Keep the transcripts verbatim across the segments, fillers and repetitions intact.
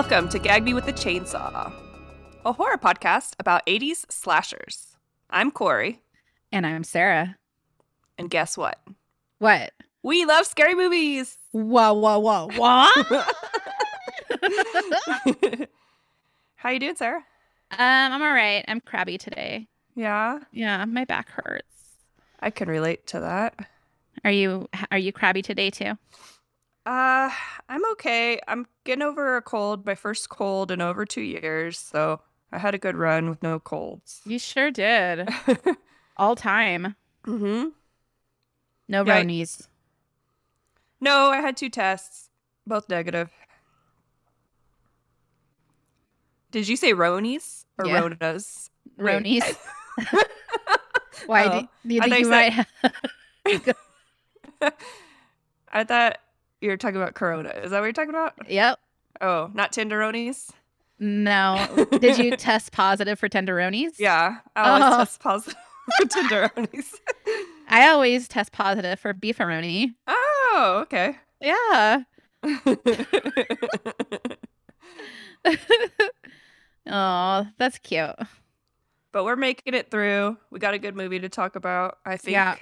Welcome to Gag Me with a Chainsaw, a horror podcast about eighties slashers. I'm Corey. And I'm Sarah. And guess what? What? We love scary movies. Whoa, whoa, whoa, whoa. How you doing, Sarah? Um, I'm all right. I'm crabby today. Yeah? Yeah, my back hurts. I can relate to that. Are you Are you crabby today, too? Uh, I'm okay. I'm getting over a cold, my first cold in over two years. So I had a good run with no colds. You sure did. All time. Mm-hmm. No yeah, brownies. I... No, I had two tests, both negative. Did you say Ronies or yeah. Ronas? Ronies. Wait, I... Why oh, do you think you said... might have... I thought... You're talking about Corona. Is that what you're talking about? Yep. Oh, not tenderonis? No. Did you test positive for tenderonis? Yeah. I always oh. test positive for tenderonis. I always test positive for beefaroni. Oh, okay. Yeah. Oh, that's cute. But we're making it through. We got a good movie to talk about, I think. Yeah.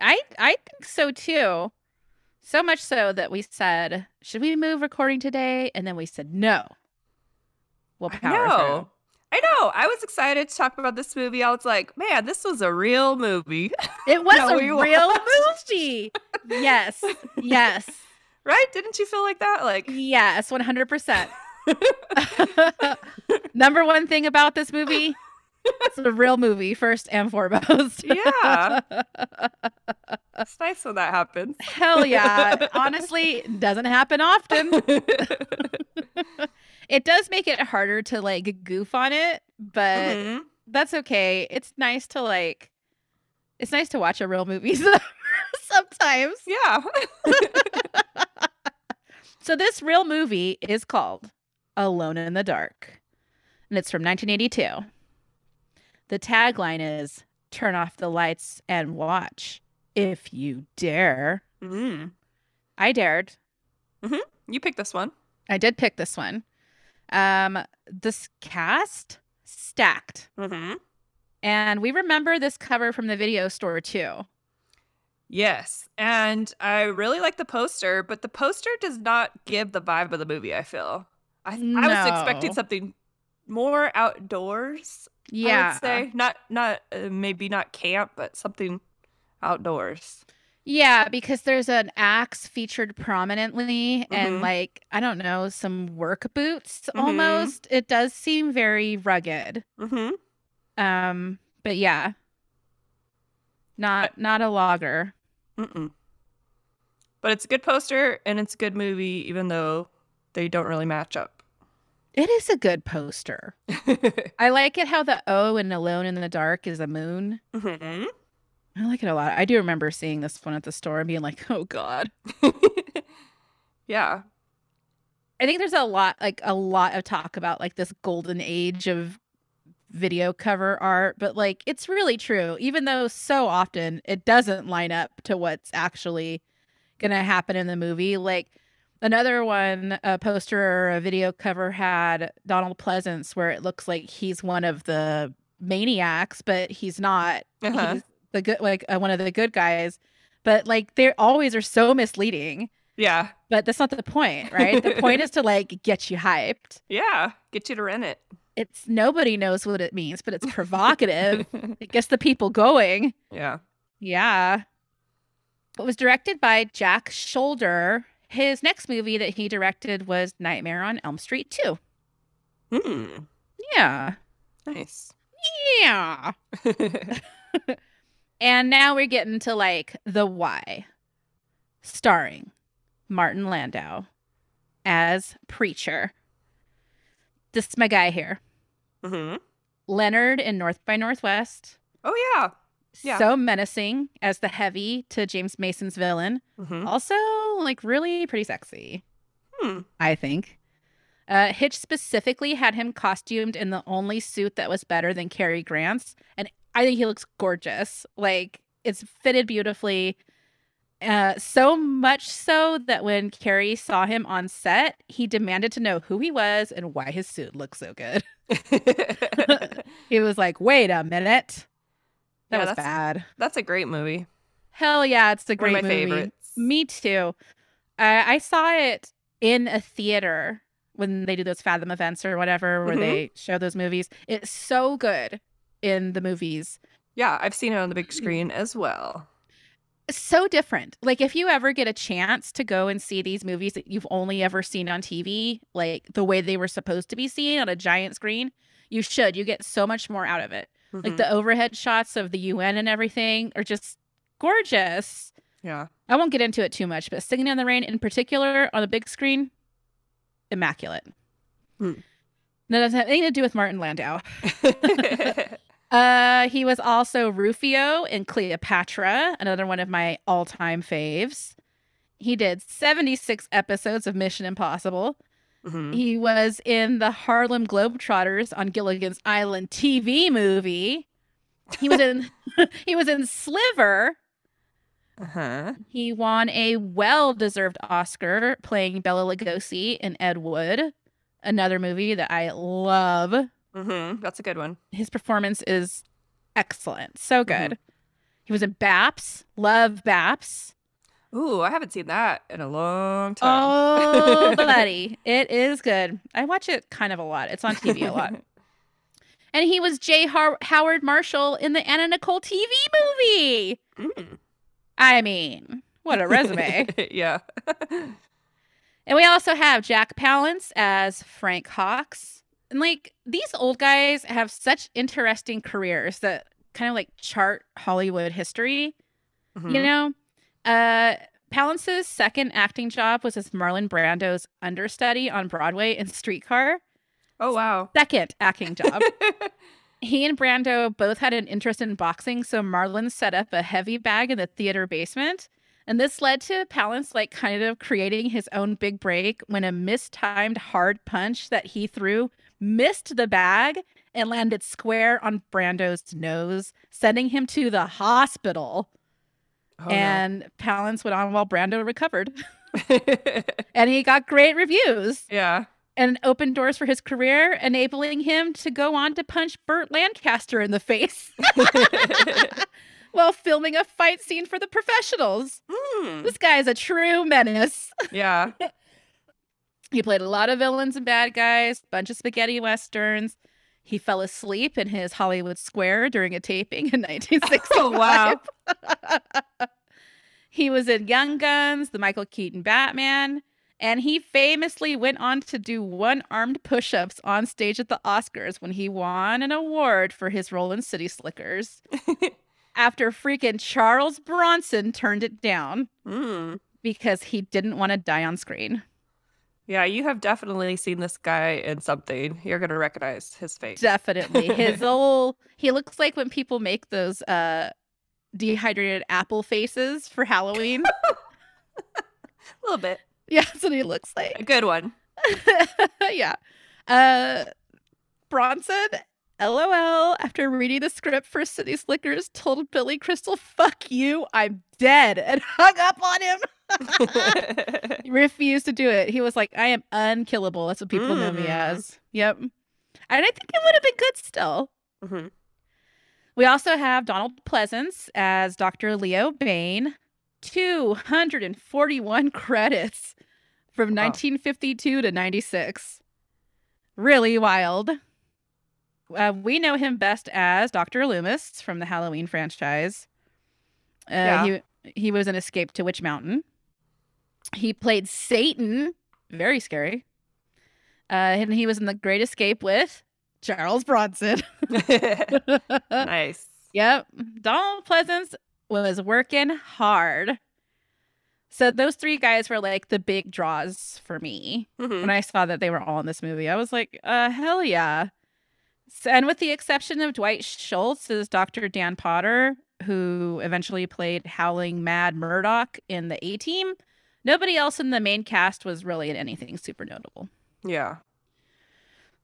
I I think so, too. So much so that we said, should we move recording today? And then we said, no. We'll power through. I know. I was excited to talk about this movie. I was like, man, this was a real movie. It was no, a real watched. movie. Yes. Yes. Right? Didn't you feel like that? Like, yes, one hundred percent. Number one thing about this movie, it's a real movie, first and foremost. Yeah. It's nice when that happens. Hell yeah. Honestly, doesn't happen often. It does make it harder to, like, goof on it, but mm-hmm. that's okay. It's nice to, like, it's nice to watch a real movie sometimes. Yeah. So this real movie is called Alone in the Dark, and it's from nineteen eighty-two. The tagline is, turn off the lights and watch if you dare. Mm. I dared. Mm-hmm. You picked this one. I did pick this one. Um, this cast, stacked. Mm-hmm. And we remember this cover from the video store, too. Yes. And I really like the poster, but the poster does not give the vibe of the movie, I feel. I, no. I was expecting something more outdoors. Yeah, I would say not not uh, maybe not camp, but something outdoors. Yeah, because there's an axe featured prominently, mm-hmm. and like I don't know, some work boots mm-hmm. almost. It does seem very rugged. Mm-hmm. Um, but yeah, not not a logger. Mm-mm. But it's a good poster and it's a good movie, even though they don't really match up. It is a good poster. I like it how the O in Alone in the Dark is a moon. Mm-hmm. I like it a lot. I do remember seeing this one at the store and being like, oh, God. Yeah. I think there's a lot, like a lot of talk about like this golden age of video cover art. But like, it's really true, even though so often it doesn't line up to what's actually going to happen in the movie. Like, another one, a poster or a video cover had Donald Pleasance where it looks like he's one of the maniacs, but he's not. Uh-huh. He's the good, like uh, one of the good guys. But like they always are so misleading. Yeah. But that's not the point, right? The point is to like get you hyped. Yeah. Get you to rent it. It's nobody knows what it means, but it's provocative. It gets the people going. Yeah. Yeah. It was directed by Jack Shoulder. His next movie that he directed was Nightmare on Elm Street two. Hmm. Yeah. Nice. Yeah. And now we're getting to, like, the why. Starring Martin Landau as Preacher. This is my guy here. Mm-hmm. Leonard in North by Northwest. Oh, yeah. Yeah. So menacing as the heavy to James Mason's villain. Mm-hmm. Also, like, really pretty sexy, hmm. I think. Uh, Hitch specifically had him costumed in the only suit that was better than Cary Grant's. And I think he looks gorgeous. Like, it's fitted beautifully. Uh, so much so that when Carrie saw him on set, he demanded to know who he was and why his suit looked so good. He was like, wait a minute. That yeah, was that's, bad. That's a great movie. Hell yeah, it's a great One of my movie. Favorites. Me too. I, I saw it in a theater when they do those Fathom events or whatever, where mm-hmm. they show those movies. It's so good in the movies. Yeah, I've seen it on the big screen as well. So different. Like, if you ever get a chance to go and see these movies that you've only ever seen on T V, like the way they were supposed to be seen on a giant screen, you should. You get so much more out of it. Mm-hmm. Like the overhead shots of the U N and everything are just gorgeous. Yeah. I won't get into it too much, but Singing in the Rain in particular on the big screen, immaculate. Mm. No, that doesn't have anything to do with Martin Landau. Uh, he was also Rufio in Cleopatra, another one of my all-time faves. He did seventy-six episodes of Mission Impossible. Mm-hmm. He was in the Harlem Globetrotters on Gilligan's Island T V movie. He was in he was in Sliver. Uh-huh. He won a well-deserved Oscar playing Bela Lugosi in Ed Wood, another movie that I love. Mm-hmm. That's a good one. His performance is excellent. So good. Mm-hmm. He was in BAPS. Love BAPS. Ooh, I haven't seen that in a long time. Oh, buddy. It is good. I watch it kind of a lot. It's on T V a lot. And he was J. Har- Howard Marshall in the Anna Nicole T V movie. Mm. I mean, what a resume. Yeah. And we also have Jack Palance as Frank Hawks. And, like, these old guys have such interesting careers that kind of, like, chart Hollywood history, mm-hmm. you know? Uh, Palance's second acting job was as Marlon Brando's understudy on Broadway in Streetcar. Oh, wow. Second acting job. He and Brando both had an interest in boxing, so Marlon set up a heavy bag in the theater basement. And this led to Palance, like, kind of creating his own big break when a mistimed hard punch that he threw missed the bag and landed square on Brando's nose, sending him to the hospital. Oh, and no. Palance went on while Brando recovered. And he got great reviews. Yeah. And opened doors for his career, enabling him to go on to punch Burt Lancaster in the face. While filming a fight scene for The Professionals. Mm. This guy is a true menace. Yeah. He played a lot of villains and bad guys, bunch of spaghetti westerns. He fell asleep in his Hollywood Square during a taping in nineteen sixty-five. Oh, wow. He was in Young Guns, the Michael Keaton Batman, and he famously went on to do one-armed push-ups on stage at the Oscars when he won an award for his role in City Slickers. After freaking Charles Bronson turned it down mm. because he didn't want to die on screen. Yeah, you have definitely seen this guy in something. You're going to recognize his face. Definitely. His old, he looks like when people make those uh, dehydrated apple faces for Halloween. A little bit. Yeah, that's what he looks like. A good one. Yeah. Uh, Bronson... L O L, after reading the script for City Slickers, told Billy Crystal, "Fuck you, I'm dead," and hung up on him. He refused to do it. He was like, "I am unkillable." That's what people mm. know me as. Yep. And I think it would have been good still. Mm-hmm. We also have Donald Pleasance as Doctor Leo Bain. two hundred forty-one credits from wow. nineteen fifty-two to ninety-six. Really wild. Uh, we know him best as Doctor Loomis from the Halloween franchise. Uh, yeah. He he was in Escape to Witch Mountain. He played Satan. Very scary. Uh, and he was in The Great Escape with Charles Bronson. Nice. Yep. Donald Pleasance was working hard. So those three guys were like the big draws for me. Mm-hmm. When I saw that they were all in this movie, I was like, uh, hell yeah. And with the exception of Dwight Schultz as Doctor Dan Potter, who eventually played Howling Mad Murdoch in the A-Team, nobody else in the main cast was really in anything super notable. Yeah.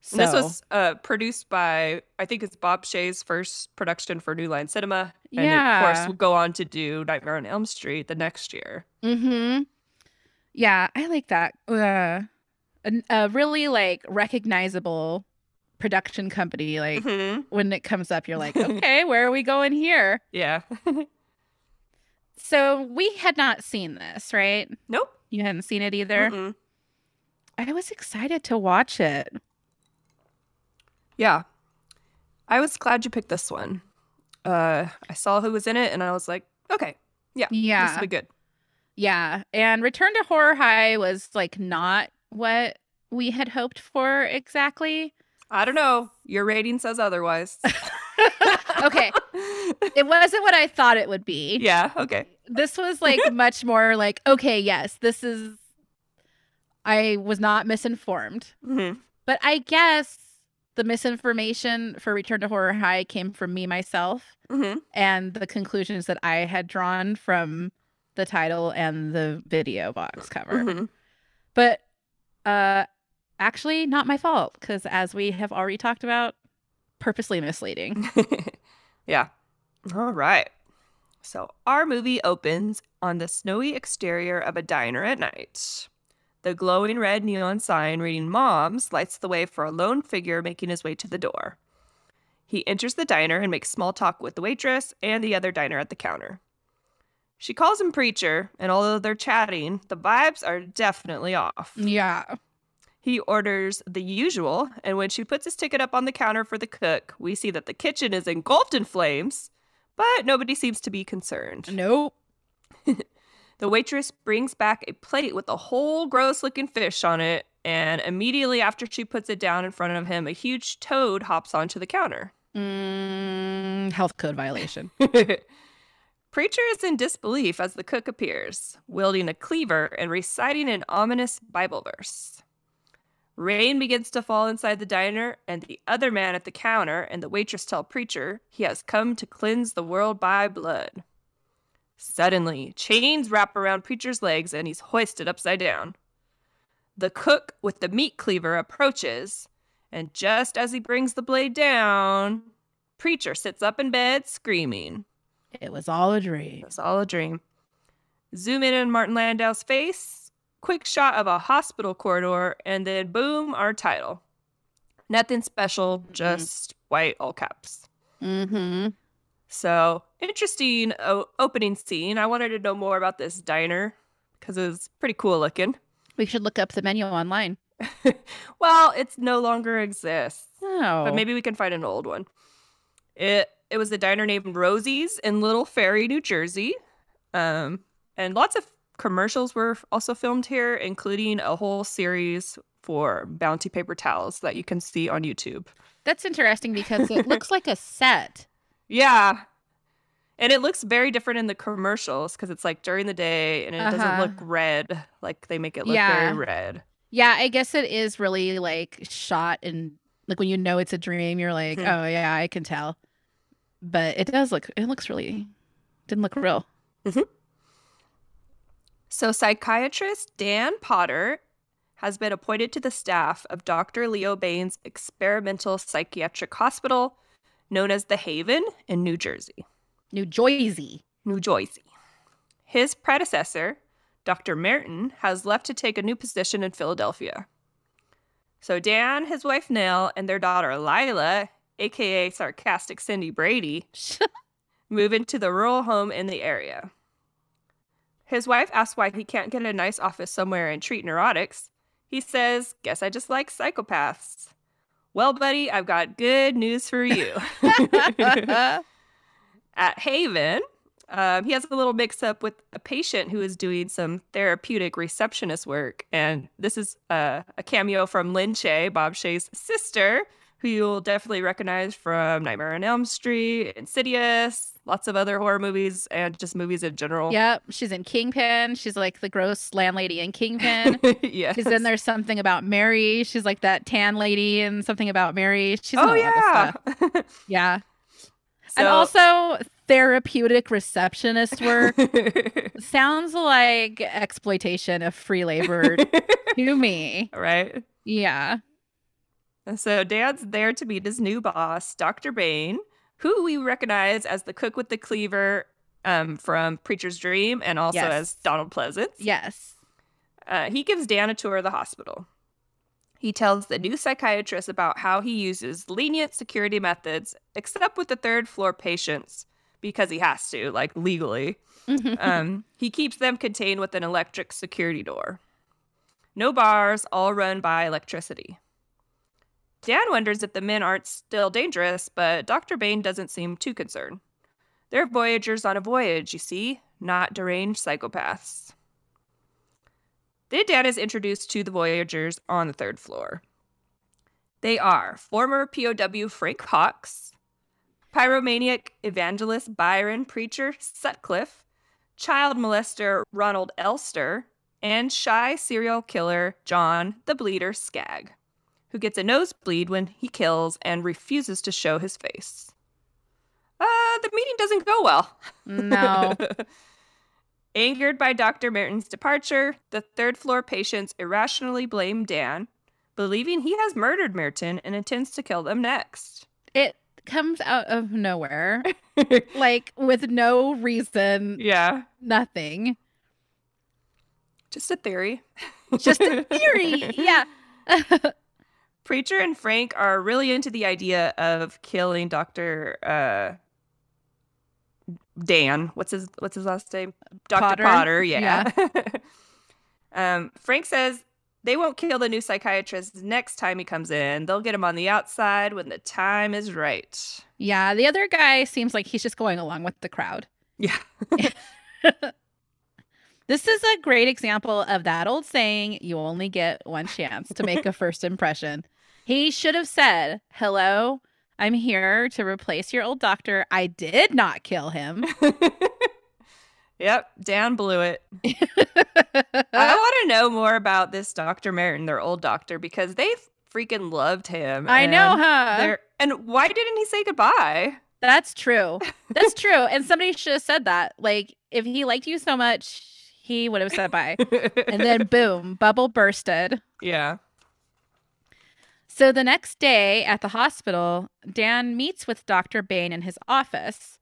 So. This was uh, produced by, I think it's Bob Shays' first production for New Line Cinema. And yeah. And of course, will go on to do Nightmare on Elm Street the next year. Mm-hmm. Yeah, I like that. Uh, a, a really, like, recognizable production company. Like, mm-hmm. when it comes up, you're like, okay, where are we going here? Yeah. So we had not seen this, right? Nope. You hadn't seen it either? Mm-mm. I was excited to watch it. Yeah. I was glad you picked this one. Uh, I saw who was in it, and I was like, okay, yeah, yeah. this will be good. Yeah, and Return to Horror High was, like, not what we had hoped for exactly. I don't know. Your rating says otherwise. Okay. It wasn't what I thought it would be. Yeah, okay. This was, like, much more, like, okay, yes, this is... I was not misinformed. Mm-hmm. But I guess... the misinformation for Return to Horror High came from me, myself, mm-hmm. and the conclusions that I had drawn from the title and the video box cover. Mm-hmm. But uh, actually not my fault, because as we have already talked about, purposely misleading. Yeah. All right. So our movie opens on the snowy exterior of a diner at night. The glowing red neon sign reading Mom's lights the way for a lone figure making his way to the door. He enters the diner and makes small talk with the waitress and the other diner at the counter. She calls him Preacher, and although they're chatting, the vibes are definitely off. Yeah. He orders the usual, and when she puts his ticket up on the counter for the cook, we see that the kitchen is engulfed in flames, but nobody seems to be concerned. Nope. The waitress brings back a plate with a whole gross-looking fish on it, and immediately after she puts it down in front of him, a huge toad hops onto the counter. Mm, health code violation. Preacher is in disbelief as the cook appears, wielding a cleaver and reciting an ominous Bible verse. Rain begins to fall inside the diner, and the other man at the counter and the waitress tell Preacher he has come to cleanse the world by blood. Suddenly, chains wrap around Preacher's legs, and he's hoisted upside down. The cook with the meat cleaver approaches, and just as he brings the blade down, Preacher sits up in bed screaming. It was all a dream. It was all a dream. Zoom in on Martin Landau's face, quick shot of a hospital corridor, and then boom, our title. Nothing special, mm-hmm. just white all caps. Mm-hmm. So, interesting o- opening scene. I wanted to know more about this diner because it was pretty cool looking. We should look up the menu online. Well, it no longer exists. Oh. But maybe we can find an old one. It it was a diner named Rosie's in Little Ferry, New Jersey. Um, and lots of commercials were also filmed here, including a whole series for Bounty paper towels that you can see on YouTube. That's interesting because it looks like a set. Yeah. And it looks very different in the commercials because it's like during the day and it uh-huh. doesn't look red. Like they make it look yeah. very red. Yeah, I guess it is really like shot and like when you know it's a dream, you're like, mm-hmm. oh yeah, I can tell. But it does look, it looks really, didn't look real. Mm-hmm. So psychiatrist Dan Potter has been appointed to the staff of Doctor Leo Bain's experimental psychiatric hospital, known as The Haven in New Jersey. New Jersey. New Jersey. His predecessor, Doctor Merton, has left to take a new position in Philadelphia. So Dan, his wife Nell, and their daughter Lila, a k a sarcastic Cindy Brady, move into the rural home in the area. His wife asks why he can't get a nice office somewhere and treat neurotics. He says, guess I just like psychopaths. Well, buddy, I've got good news for you. At Haven, um, he has a little mix-up with a patient who is doing some therapeutic receptionist work. And this is uh, a cameo from Lynn Shaye, Bob Shaye's sister, who you'll definitely recognize from Nightmare on Elm Street, Insidious, lots of other horror movies, and just movies in general. Yep, she's in Kingpin. She's like the gross landlady in Kingpin. Yes. She's in There's Something About Mary. She's like that tan lady in Something About Mary. She's oh, in a lot of stuff. Yeah. So, and also therapeutic receptionist work sounds like exploitation of free labor to me. Right? Yeah. And so Dad's there to meet his new boss, Doctor Bane, who we recognize as the cook with the cleaver um, from Preacher's Dream, and also yes. as Donald Pleasance. Yes. Uh, he gives Dan a tour of the hospital. He tells the new psychiatrist about how he uses lenient security methods, except with the third floor patients, because he has to, like, legally. um, he keeps them contained with an electric security door. No bars, all run by electricity. Dan wonders if the men aren't still dangerous, but Doctor Bane doesn't seem too concerned. They're voyagers on a voyage, you see, not deranged psychopaths. Then Dan is introduced to the voyagers on the third floor. They are former P O W Frank Hawks, pyromaniac evangelist Byron Preacher Sutcliffe, child molester Ronald Elster, and shy serial killer John the Bleeder Skag, who gets a nosebleed when he kills and refuses to show his face. Uh, the meeting doesn't go well. No. Angered by Doctor Merton's departure, the third-floor patients irrationally blame Dan, believing he has murdered Merton and intends to kill them next. It comes out of nowhere, like, with no reason. Yeah. Nothing. Just a theory. Just a theory, yeah. Preacher and Frank are really into the idea of killing Doctor Uh, Dan. What's his What's his last name? Doctor Potter. Potter yeah. yeah. um, Frank says they won't kill the new psychiatrist next time he comes in. They'll get him on the outside when the time is right. Yeah. The other guy seems like he's just going along with the crowd. Yeah. This is a great example of that old saying, you only get one chance to make a first impression. He should have said, hello, I'm here to replace your old doctor. I did not kill him. Yep, Dan blew it. I want to know more about this Doctor Merton, their old doctor, because they freaking loved him. I know, huh? And why didn't he say goodbye? That's true. That's true. And somebody should have said that. Like, if he liked you so much, he would have said bye. And then, boom, bubble bursted. Yeah. So the next day at the hospital, Dan meets with Doctor Bane in his office.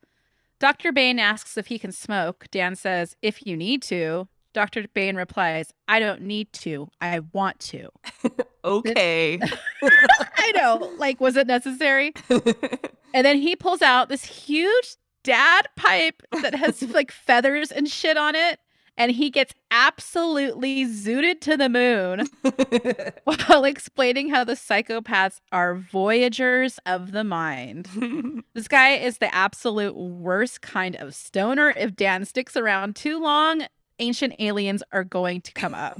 Doctor Bane asks if he can smoke. Dan says, if you need to. Doctor Bane replies, I don't need to. I want to. Okay. I know. Like, was it necessary? And then he pulls out this huge dad pipe that has, like, feathers and shit on it. And he gets absolutely zooted to the moon while explaining how the psychopaths are voyagers of the mind. This guy is the absolute worst kind of stoner. If Dan sticks around too long, ancient aliens are going to come up.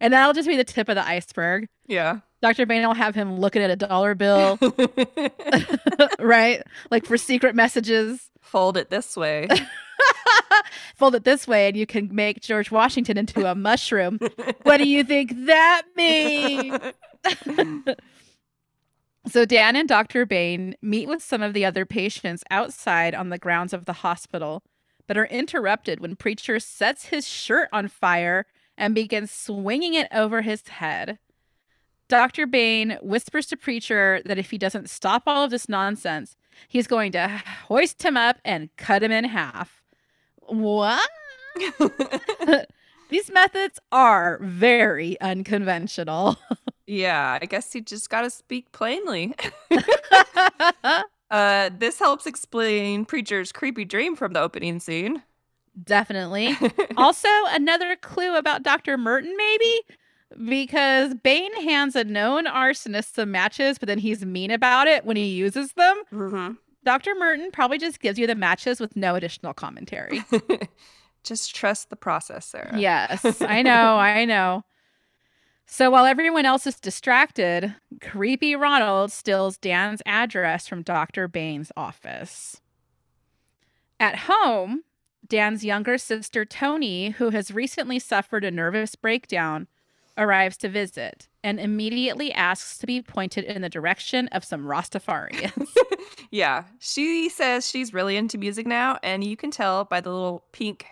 And that'll just be the tip of the iceberg. Yeah. Doctor Bane will have him looking at a dollar bill, right? Like for secret messages. Fold it this way. Fold it this way and you can make George Washington into a mushroom. What do you think that means? So Dan and Doctor Bane meet with some of the other patients outside on the grounds of the hospital, but are interrupted when Preacher sets his shirt on fire and begins swinging it over his head. Doctor Bane whispers to Preacher that if he doesn't stop all of this nonsense, he's going to hoist him up and cut him in half. What? These methods are very unconventional. Yeah, I guess he just got to speak plainly. uh, this helps explain Preacher's creepy dream from the opening scene. Definitely. Also, another clue about Doctor Merton, maybe? Because Bane hands a known arsonist some matches, but then he's mean about it when he uses them. Mm-hmm. Doctor Merton probably just gives you the matches with no additional commentary. Just trust the process, Sarah. Yes, I know, I know. So while everyone else is distracted, creepy Ronald steals Dan's address from Doctor Bane's office. At home, Dan's younger sister, Tony, who has recently suffered a nervous breakdown, arrives to visit and immediately asks to be pointed in the direction of some Rastafarians. Yeah. She says she's really into music now, and you can tell by the little pink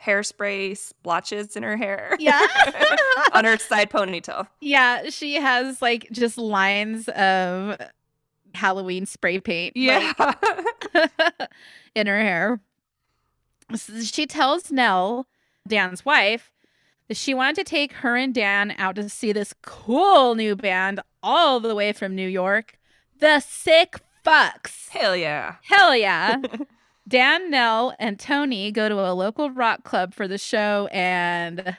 hairspray splotches in her hair. Yeah. On her side ponytail. Yeah, she has like just lines of Halloween spray paint. Yeah. Like, in her hair. So she tells Nell, Dan's wife, that she wanted to take her and Dan out to see this cool new band all the way from New York, the Sick Fucks. Hell yeah. Hell yeah. Dan, Nell, and Tony go to a local rock club for the show, and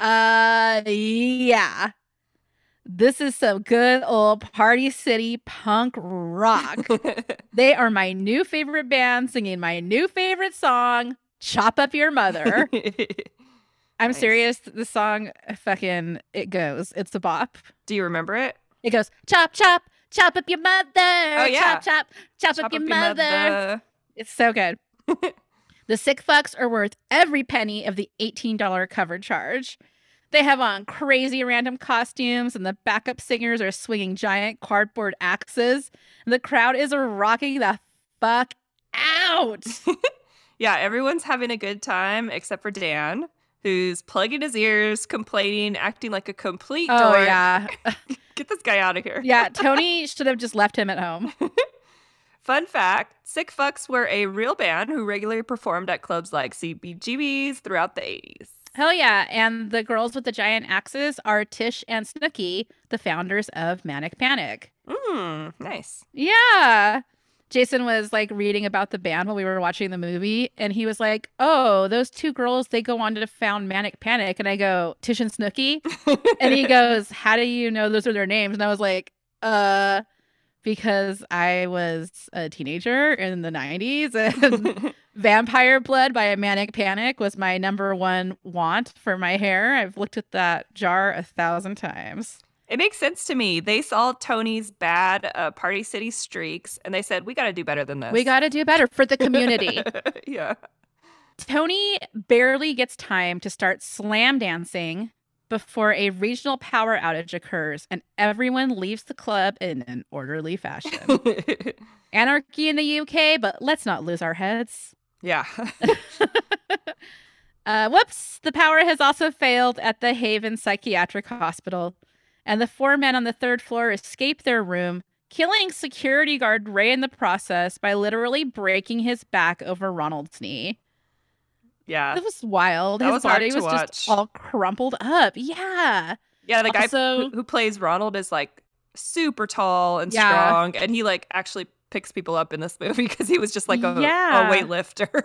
uh, yeah. This is some good old Party City punk rock. They are my new favorite band singing my new favorite song, Chop Up Your Mother. I'm nice. Serious. The song fucking, it goes. It's a bop. Do you remember it? It goes, chop, chop, chop up your mother. Oh, yeah. Chop, chop, chop, chop up, up your, your mother. mother. It's so good. The Sick Fucks are worth every penny of the eighteen dollars cover charge. They have on crazy random costumes, and the backup singers are swinging giant cardboard axes. And the crowd is rocking the fuck out. Yeah, everyone's having a good time except for Dan, who's plugging his ears, complaining, acting like a complete oh, dork. Oh, yeah. Get this guy out of here. Yeah, Tony should have just left him at home. Fun fact, Sick Fucks were a real band who regularly performed at clubs like C B G B's throughout the eighties. Hell yeah. And the girls with the giant axes are Tish and Snooky, the founders of Manic Panic. Mmm, nice. Yeah. Jason was like reading about the band while we were watching the movie, and he was like, oh, those two girls, they go on to found Manic Panic. And I go, Tish and Snooky? And he goes, how do you know those are their names? And I was like, uh, because I was a teenager in the nineties, and Vampire Blood by Manic Panic was my number one want for my hair. I've looked at that jar a thousand times. It makes sense to me. They saw Tony's bad uh, Party City streaks, and they said, we got to do better than this. We got to do better for the community. Yeah. Tony barely gets time to start slam dancing before a regional power outage occurs, and everyone leaves the club in an orderly fashion. Anarchy in the U K, but let's not lose our heads. Yeah. uh, whoops. The power has also failed at the Haven Psychiatric Hospital, and the four men on the third floor escape their room, killing security guard Ray in the process by literally breaking his back over Ronald's knee. Yeah. That was wild. That His was body was watch. just all crumpled up. Yeah. Yeah, the guy also, who, who plays Ronald is like super tall and yeah. strong, and he like actually picks people up in this movie because he was just like a, yeah. a weightlifter.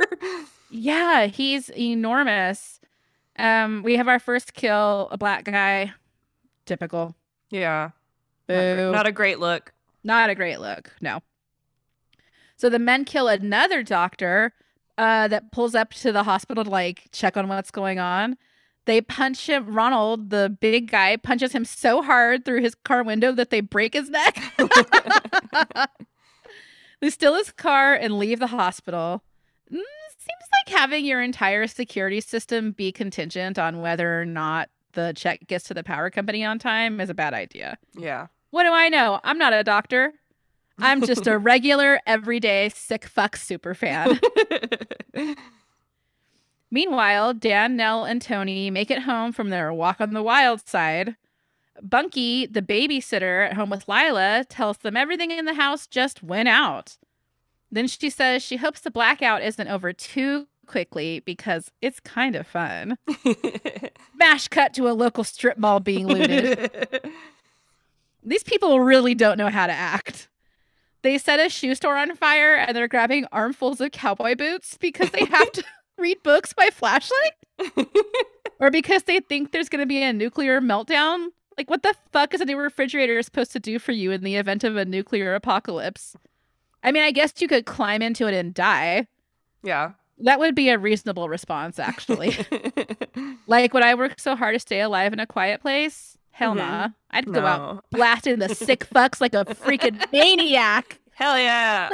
Yeah, he's enormous. Um, we have our first kill, a black guy. Typical. Yeah. Boo. Not a great look. Not a great look, no. So the men kill another doctor, Uh, that pulls up to the hospital to like check on what's going on. They punch him. Ronald, the big guy, punches him so hard through his car window that they break his neck. They steal his car and leave the hospital. Mm, seems like having your entire security system be contingent on whether or not the check gets to the power company on time is a bad idea. Yeah. What do I know? I'm not a doctor. I'm just a regular, everyday, Sick Fuck super fan. Meanwhile, Dan, Nell, and Tony make it home from their walk on the wild side. Bunky, the babysitter at home with Lila, tells them everything in the house just went out. Then she says she hopes the blackout isn't over too quickly because it's kind of fun. Smash cut to a local strip mall being looted. These people really don't know how to act. They set a shoe store on fire, and they're grabbing armfuls of cowboy boots because they have to read books by flashlight, or because they think there's going to be a nuclear meltdown. Like, what the fuck is a new refrigerator supposed to do for you in the event of a nuclear apocalypse? I mean, I guess you could climb into it and die. Yeah. That would be a reasonable response, actually. Like, would I work so hard to stay alive in a quiet place? Hell mm-hmm. nah. I'd go no. out blasting the Sick Fucks like a freaking maniac. Hell yeah.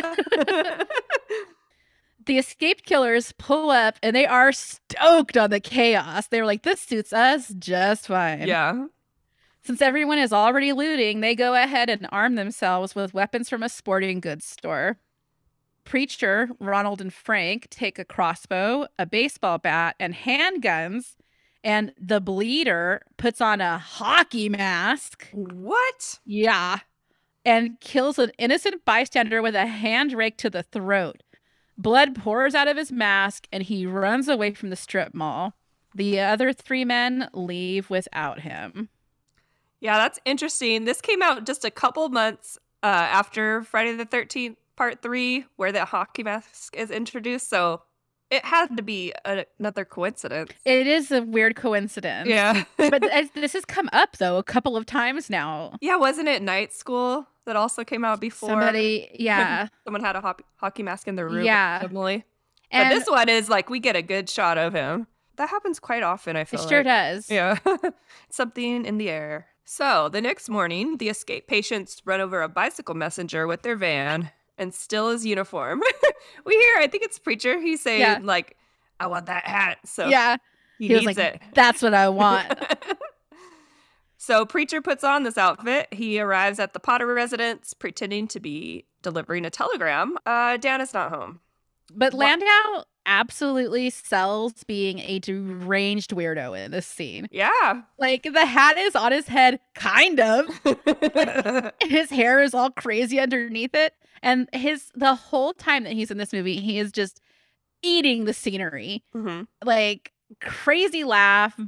The escaped killers pull up, and they are stoked on the chaos. They were like, this suits us just fine. Yeah. Since everyone is already looting, they go ahead and arm themselves with weapons from a sporting goods store. Preacher, Ronald, and Frank take a crossbow, a baseball bat, and handguns, and the bleeder puts on a hockey mask. What? Yeah. And kills an innocent bystander with a hand rake to the throat. Blood pours out of his mask, and he runs away from the strip mall. The other three men leave without him. Yeah, that's interesting. This came out just a couple months uh, after Friday the thirteenth, Part three, where the hockey mask is introduced, so it had to be a, another coincidence. It is a weird coincidence. Yeah. But as, this has come up, though, a couple of times now. Yeah, wasn't it Night School that also came out before? Somebody, yeah. Someone had a ho- hockey mask in their room. Yeah. Suddenly. And but this one is like, we get a good shot of him. That happens quite often, I feel like. It sure like. does. Yeah. Something in the air. So, the next morning, the escape patients run over a bicycle messenger with their van and still his uniform. We hear, I think it's Preacher, he's saying, yeah. like, I want that hat. So yeah. he, he needs was like, it. That's what I want. So Preacher puts on this outfit. He arrives at the Potter residence, pretending to be delivering a telegram. Uh, Dan is not home. But Landau absolutely sells being a deranged weirdo in this scene. Yeah. Like, the hat is on his head, kind of. His hair is all crazy underneath it. And his the whole time that he's in this movie, he is just eating the scenery. Mm-hmm. Like, crazy laugh,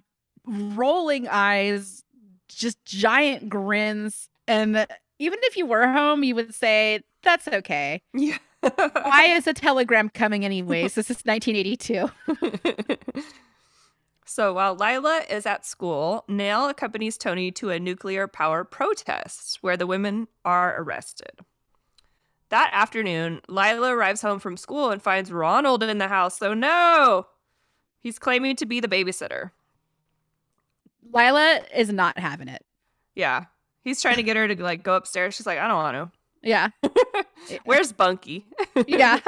rolling eyes, just giant grins. And even if you were home, you would say, that's okay. Yeah. Why is a telegram coming anyways? This is nineteen eighty-two. So while Lila is at school, Nail accompanies Tony to a nuclear power protest where the women are arrested. That afternoon, Lila arrives home from school and finds Ronald in the house. So no! He's claiming to be the babysitter. Lila is not having it. Yeah. He's trying to get her to like go upstairs. She's like, I don't want to. Yeah. Where's Bunky? Yeah.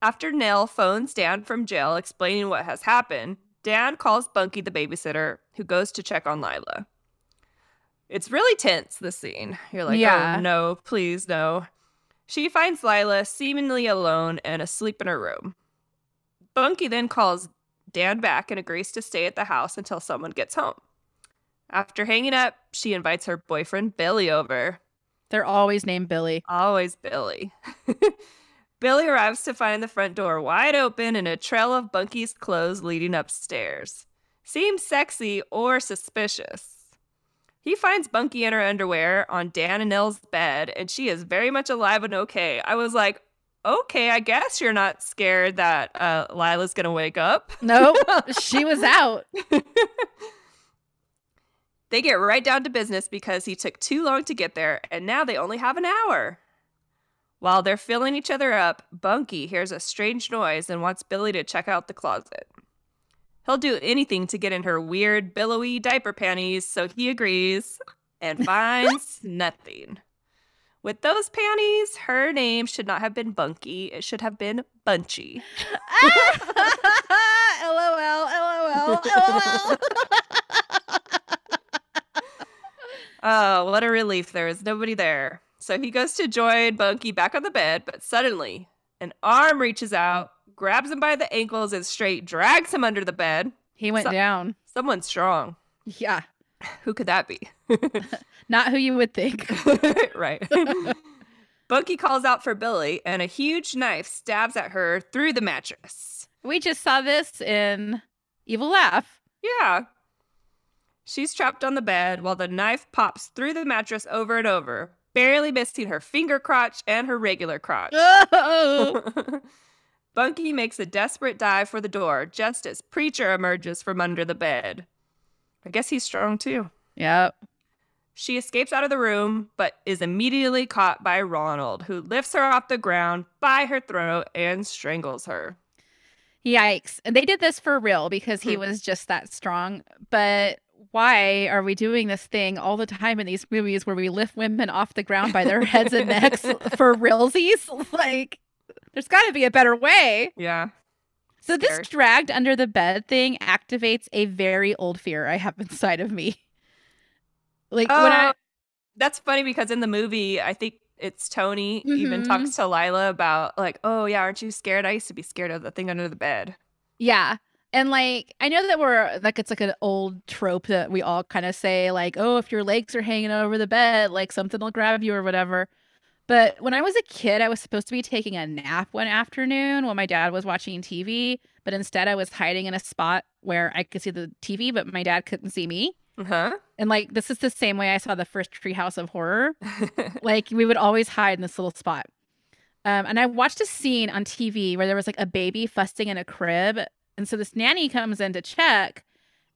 After Nell phones Dan from jail explaining what has happened, Dan calls Bunky the babysitter, who goes to check on Lila. It's really tense, this scene. You're like, yeah. oh, no, please, no. She finds Lila seemingly alone and asleep in her room. Bunky then calls Dan back and agrees to stay at the house until someone gets home. After hanging up, she invites her boyfriend Billy over. They're always named Billy. Always Billy. Billy arrives to find the front door wide open and a trail of Bunky's clothes leading upstairs. Seems sexy or suspicious. He finds Bunky in her underwear on Dan and Nell's bed, and she is very much alive and okay. I was like, okay, I guess you're not scared that uh, Lila's going to wake up. Nope, she was out. They get right down to business because he took too long to get there, and now they only have an hour. While they're filling each other up, Bunky hears a strange noise and wants Billy to check out the closet. He'll do anything to get in her weird, billowy diaper panties, so he agrees and finds nothing. With those panties, her name should not have been Bunky. It should have been Bunchy. LOL, LOL, LOL. Oh, what a relief. There is nobody there. So he goes to join Bunky back on the bed, but suddenly an arm reaches out, grabs him by the ankles, and straight drags him under the bed. He went so- down. Someone strong. Yeah. Who could that be? Not who you would think. Right. Bunky calls out for Billy, and a huge knife stabs at her through the mattress. We just saw this in Evil Laugh. Yeah. She's trapped on the bed while the knife pops through the mattress over and over, barely missing her finger crotch and her regular crotch. Oh! Bunky makes a desperate dive for the door just as Preacher emerges from under the bed. I guess he's strong too. Yep. She escapes out of the room, but is immediately caught by Ronald, who lifts her off the ground by her throat and strangles her. Yikes. And they did this for real because he was just that strong, but why are we doing this thing all the time in these movies where we lift women off the ground by their heads and necks for realsies? Like, there's got to be a better way. Yeah. So scared. This dragged under the bed thing activates a very old fear I have inside of me. Like, uh, when I... That's funny because in the movie, I think it's Tony mm-hmm. even talks to Lila about like, oh yeah, aren't you scared? I used to be scared of the thing under the bed. Yeah. And like, I know that we're like, it's like an old trope that we all kind of say like, oh, if your legs are hanging over the bed, like something will grab you or whatever. But when I was a kid, I was supposed to be taking a nap one afternoon while my dad was watching T V. But instead I was hiding in a spot where I could see the T V, but my dad couldn't see me. Uh-huh. And like, this is the same way I saw the first Treehouse of Horror. Like we would always hide in this little spot. Um, and I watched a scene on T V where there was like a baby fussing in a crib. And so this nanny comes in to check.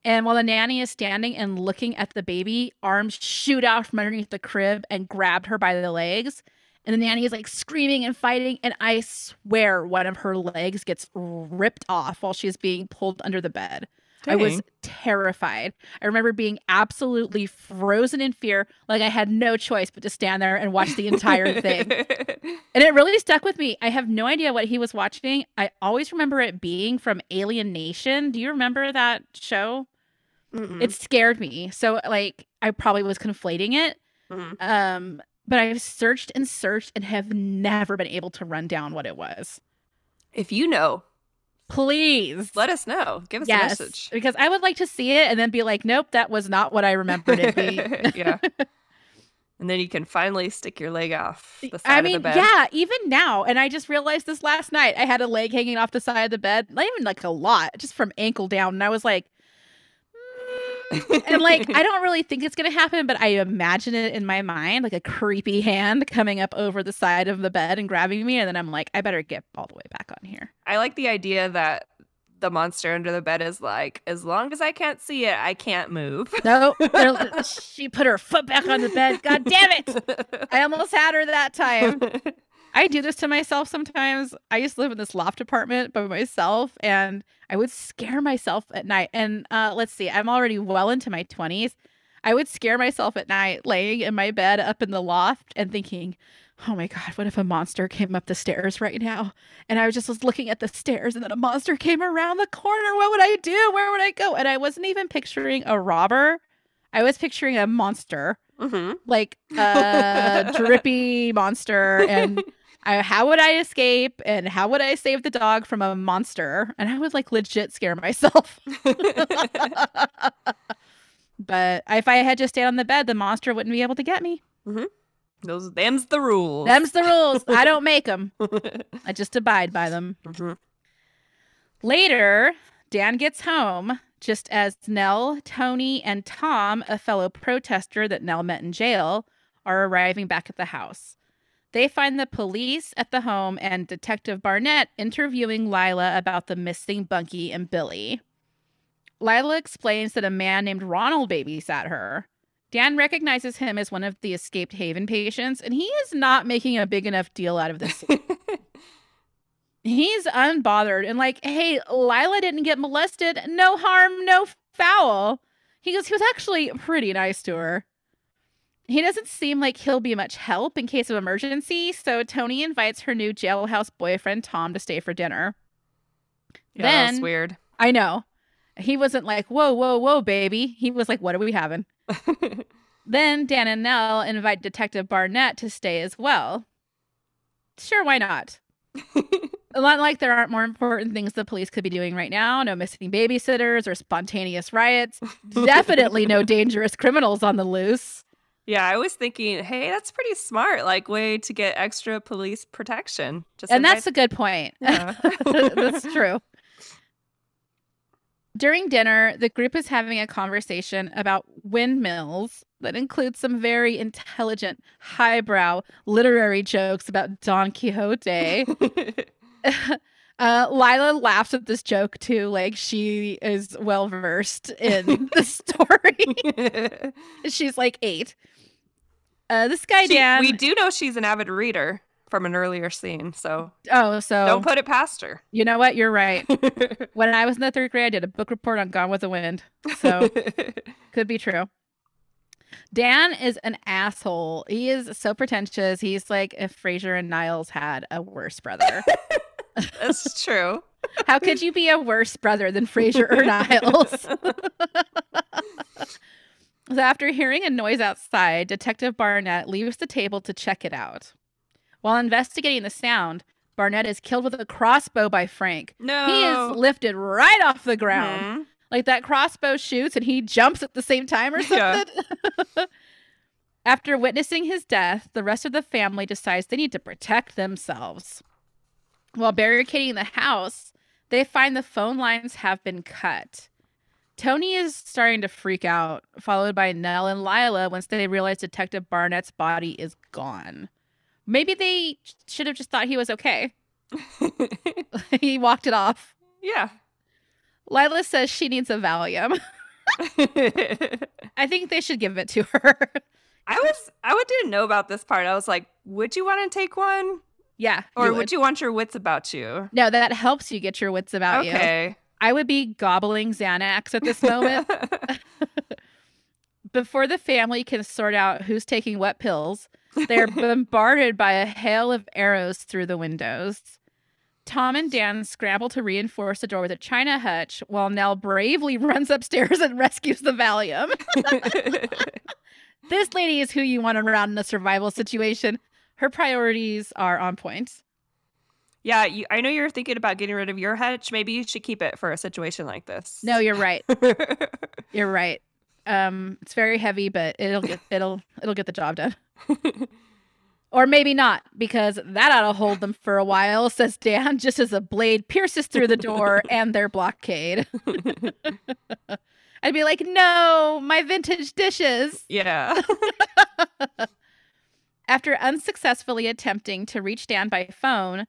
And while the nanny is standing and looking at the baby, arms shoot out from underneath the crib and grabbed her by the legs. And the nanny is like screaming and fighting. And I swear one of her legs gets ripped off while she's being pulled under the bed. Dang. I was terrified. I remember being absolutely frozen in fear. Like I had no choice but to stand there and watch the entire thing. And it really stuck with me. I have no idea what he was watching. I always remember it being from Alien Nation. Do you remember that show? Mm-mm. It scared me. So like I probably was conflating it. Mm-hmm. Um, but I've searched and searched and have never been able to run down what it was. If you know, please let us know. Give us yes, a message. Because I would like to see it and then be like, nope, that was not what I remembered it being. Yeah. And then you can finally stick your leg off the side I mean, of the bed. Yeah, even now. And I just realized this last night. I had a leg hanging off the side of the bed. Not even like a lot, just from ankle down. And I was like, mm. And like, I don't really think it's going to happen, but I imagine it in my mind, like a creepy hand coming up over the side of the bed and grabbing me. And then I'm like, I better get all the way back on here. I like the idea that the monster under the bed is like, as long as I can't see it, I can't move. No, she put her foot back on the bed. God damn it. I almost had her that time. I do this to myself sometimes. I used to live in this loft apartment by myself, and I would scare myself at night. And uh, let's see, I'm already well into my twenties. I would scare myself at night laying in my bed up in the loft and thinking, oh my God, what if a monster came up the stairs right now? And I was just was looking at the stairs, and then a monster came around the corner. What would I do? Where would I go? And I wasn't even picturing a robber. I was picturing a monster, mm-hmm. like a drippy monster, and I, how would I escape and how would I save the dog from a monster? And I would like legit scare myself. But if I had just stayed on the bed, the monster wouldn't be able to get me. Mm-hmm. Those, them's the rules. Them's the rules. I don't make them. I just abide by them. Mm-hmm. Later, Dan gets home just as Nell, Tony, and Tom, a fellow protester that Nell met in jail, are arriving back at the house. They find the police at the home and Detective Barnett interviewing Lila about the missing Bunky and Billy. Lila explains that a man named Ronald babysat her. Dan recognizes him as one of the escaped Haven patients, and he is not making a big enough deal out of this. He's unbothered and like, hey, Lila didn't get molested. No harm, no foul. He goes, he was actually pretty nice to her. He doesn't seem like he'll be much help in case of emergency, so Tony invites her new jailhouse boyfriend, Tom, to stay for dinner. Yeah, then, that's weird. I know. He wasn't like, whoa, whoa, whoa, baby. He was like, what are we having? Then Dan and Nell invite Detective Barnett to stay as well. Sure, why not? A lot like there aren't more important things the police could be doing right now. No missing babysitters or spontaneous riots. Definitely no dangerous criminals on the loose. Yeah, I was thinking, hey, that's pretty smart, like way to get extra police protection. Just and that's I... a good point. Yeah. That's true. During dinner, the group is having a conversation about windmills that includes some very intelligent, highbrow literary jokes about Don Quixote. Uh, Lila laughs at this joke too, like she is well versed in the story. She's like eight. Uh, this guy she, Dan, we do know she's an avid reader from an earlier scene, so oh, so don't put it past her. You know what? You're right. When I was in the third grade, I did a book report on Gone with the Wind, so could be true. Dan is an asshole. He is so pretentious. He's like if Frasier and Niles had a worse brother. That's true. How could you be a worse brother than Frasier or Niles? So after hearing a noise outside, Detective Barnett leaves the table to check it out. While investigating the sound, Barnett is killed with a crossbow by Frank. No. He is lifted right off the ground. Mm-hmm. Like that crossbow shoots and he jumps at the same time or something. Yeah. After witnessing his death, the rest of the family decides they need to protect themselves. While barricading the house, they find the phone lines have been cut. Tony is starting to freak out, followed by Nell and Lila once they realize Detective Barnett's body is gone. Maybe they should have just thought he was okay. He walked it off. Yeah. Lila says she needs a Valium. I think they should give it to her. I was I didn't know about this part. I was like, would you want to take one? Yeah. Or you would. would you want your wits about you? No, that helps you get your wits about okay. you. Okay. I would be gobbling Xanax at this moment. Before the family can sort out who's taking what pills, they're bombarded by a hail of arrows through the windows. Tom and Dan scramble to reinforce the door with a china hutch while Nell bravely runs upstairs and rescues the Valium. This lady is who you want around in a survival situation. Her priorities are on point. Yeah, you, I know you're thinking about getting rid of your hutch. Maybe you should keep it for a situation like this. No, you're right. You're right. Um, it's very heavy, but it'll get it'll it'll get the job done. Or maybe not, because that ought to hold them for a while, says Dan, just as a blade pierces through the door and their blockade. I'd be like, no, my vintage dishes. Yeah. After unsuccessfully attempting to reach Dan by phone,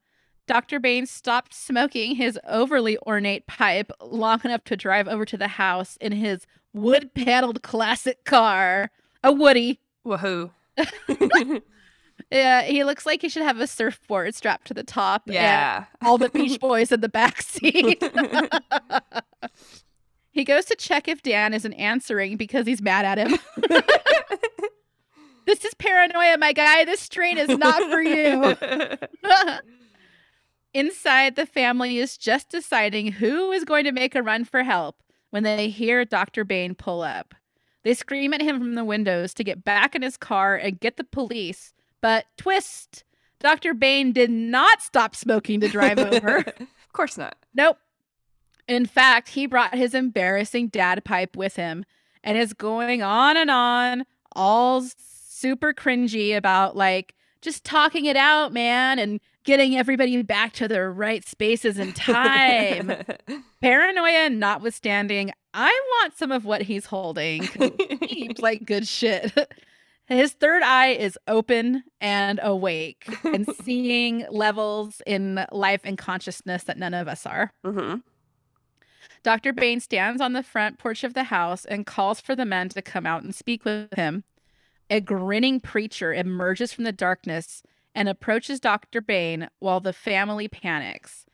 Doctor Bain stopped smoking his overly ornate pipe long enough to drive over to the house in his wood-paneled classic car. A Woody. Woohoo. Yeah, he looks like he should have a surfboard strapped to the top. Yeah. And all the Beach Boys in the backseat. He goes to check if Dan isn't answering because he's mad at him. This is paranoia, my guy. This train is not for you. Inside, the family is just deciding who is going to make a run for help when they hear Doctor Bain pull up. They scream at him from the windows to get back in his car and get the police. But twist, Doctor Bain did not stop smoking to drive over. Of course not. Nope. In fact, he brought his embarrassing dad pipe with him and is going on and on, all super cringy about like just talking it out, man, and getting everybody back to their right spaces and time. Paranoia notwithstanding, I want some of what he's holding. He's like good shit. His third eye is open and awake and seeing levels in life and consciousness that none of us are. Mm-hmm. Doctor Bain stands on the front porch of the house and calls for the men to come out and speak with him. A grinning preacher emerges from the darkness and approaches Doctor Bain while the family panics.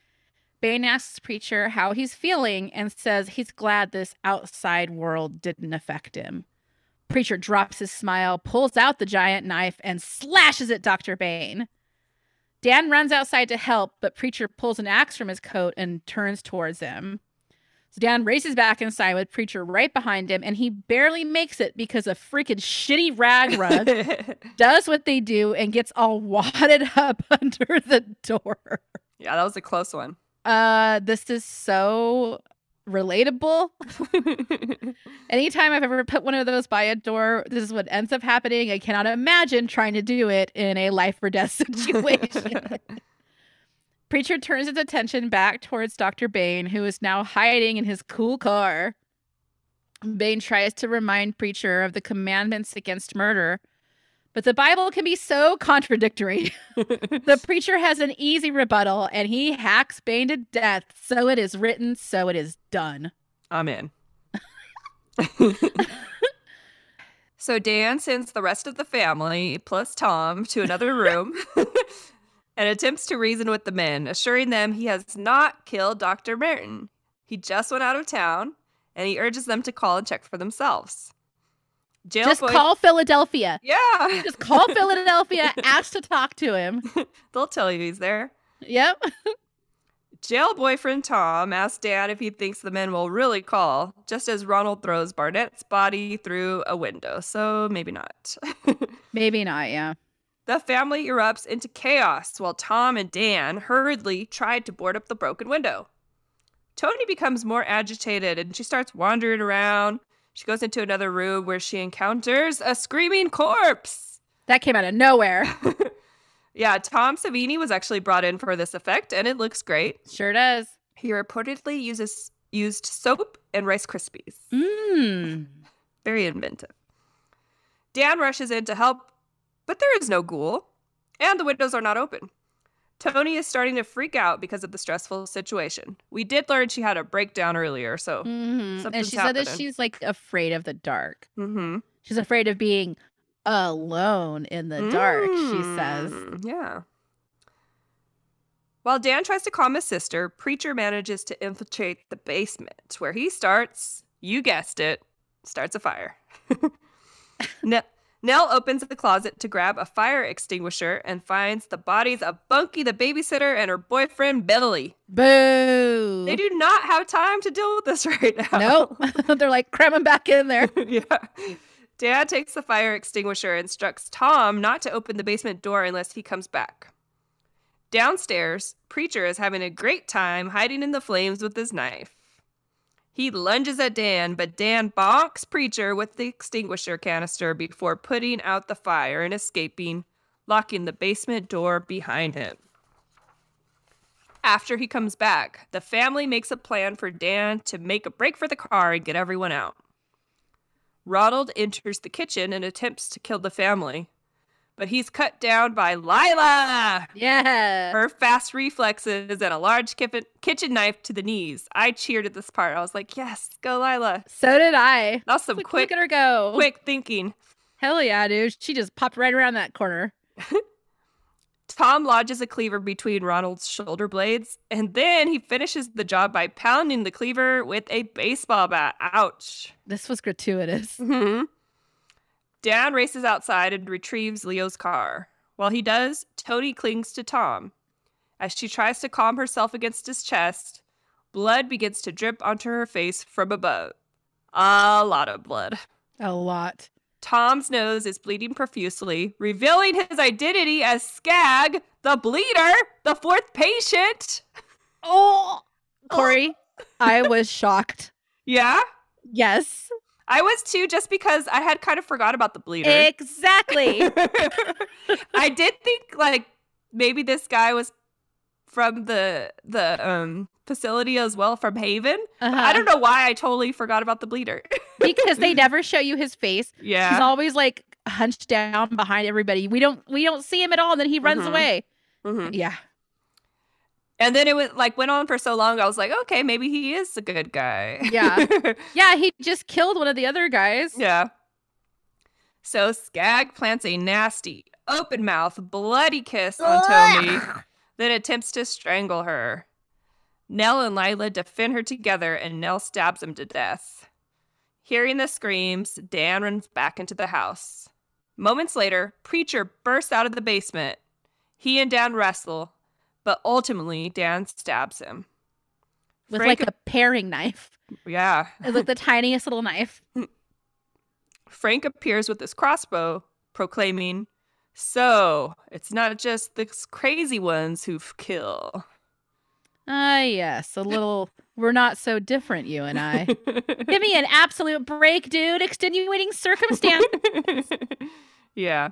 Bain asks preacher how he's feeling and says he's glad this outside world didn't affect him. Preacher drops his smile, pulls out the giant knife, and slashes at Doctor Bain. Dan runs outside to help, but Preacher pulls an axe from his coat and turns towards him. So Dan races back inside with Preacher right behind him, and he barely makes it because a freaking shitty rag rug does what they do and gets all wadded up under the door. Yeah, that was a close one. Uh, this is so... relatable. Anytime I've ever put one of those by a door, this is what ends up happening. I cannot imagine trying to do it in a life or death situation. Preacher turns his attention back towards Doctor Bain, who is now hiding in his cool car. Bain tries to remind Preacher of the commandments against murder, but the Bible can be so contradictory. The preacher has an easy rebuttal, and he hacks Bain to death. So it is written, so it is done. Amen. So Dan sends the rest of the family, plus Tom, to another room and attempts to reason with the men, assuring them he has not killed Doctor Martin. He just went out of town, and he urges them to call and check for themselves. Jail Just boy. call Philadelphia. Yeah. Just call Philadelphia. Ask to talk to him. They'll tell you he's there. Yep. Jail boyfriend Tom asks Dad if he thinks the men will really call, just as Ronald throws Barnett's body through a window. So maybe not. Maybe not, yeah. The family erupts into chaos while Tom and Dan hurriedly try to board up the broken window. Tony becomes more agitated and she starts wandering around. She goes into another room where she encounters a screaming corpse. That came out of nowhere. Yeah, Tom Savini was actually brought in for this effect, and it looks great. Sure does. He reportedly uses used soap and Rice Krispies. Mmm. Very inventive. Dan rushes in to help, but there is no ghoul, and the windows are not open. Tony is starting to freak out because of the stressful situation. We did learn she had a breakdown earlier, so mm-hmm. something's And she happening. Said that she's, like, afraid of the dark. Mm-hmm. She's afraid of being alone in the dark, mm, she says. Yeah. While Dan tries to calm his sister, Preacher manages to infiltrate the basement, where he starts, you guessed it, starts a fire. N- Nell opens the closet to grab a fire extinguisher and finds the bodies of Bunky the babysitter and her boyfriend Billy. Boo! They do not have time to deal with this right now. No, nope. They're like, cram him back in there. Yeah. Dad takes the fire extinguisher and instructs Tom not to open the basement door unless he comes back. Downstairs, Preacher is having a great time hiding in the flames with his knife. He lunges at Dan, but Dan bonks Preacher with the extinguisher canister before putting out the fire and escaping, locking the basement door behind him. After he comes back, the family makes a plan for Dan to make a break for the car and get everyone out. Ronald enters the kitchen and attempts to kill the family, but he's cut down by Lila. Yeah. Her fast reflexes and a large kitchen knife to the knees. I cheered at this part. I was like, yes, go Lila. So did I. That's some quick, quick, look at her go. Quick thinking. Hell yeah, dude. She just popped right around that corner. Tom lodges a cleaver between Ronald's shoulder blades, and then he finishes the job by pounding the cleaver with a baseball bat. Ouch. This was gratuitous. Mm-hmm. Dan races outside and retrieves Leo's car. While he does, Tony clings to Tom. As she tries to calm herself against his chest, blood begins to drip onto her face from above. A lot of blood. A lot. Tom's nose is bleeding profusely, revealing his identity as Skag, the bleeder, the fourth patient. Oh, Corey, oh. I was shocked. Yeah? Yes. I was too, just because I had kind of forgot about the bleeder. Exactly. I did think, like, maybe this guy was from the the um facility as well, from Haven. Uh-huh. I don't know why I totally forgot about the bleeder. Because they never show you his face. Yeah. He's always like hunched down behind everybody. We don't we don't see him at all, and then he runs mm-hmm. away. Mm-hmm. Yeah. And then it was like went on for so long, I was like, okay, maybe he is a good guy. Yeah. Yeah, he just killed one of the other guys. Yeah. So Skag plants a nasty, open mouth, bloody kiss on Tony, then attempts to strangle her. Nell and Lila defend her together, and Nell stabs him to death. Hearing the screams, Dan runs back into the house. Moments later, Preacher bursts out of the basement. He and Dan wrestle, but ultimately, Dan stabs him. With Frank- like a paring knife. Yeah. It's like the tiniest little knife. Frank appears with his crossbow, proclaiming, "So, it's not just the crazy ones who kill." Ah, uh, yes. A little, we're not so different, you and I. Give me an absolute break, dude. Extenuating circumstance. Yeah.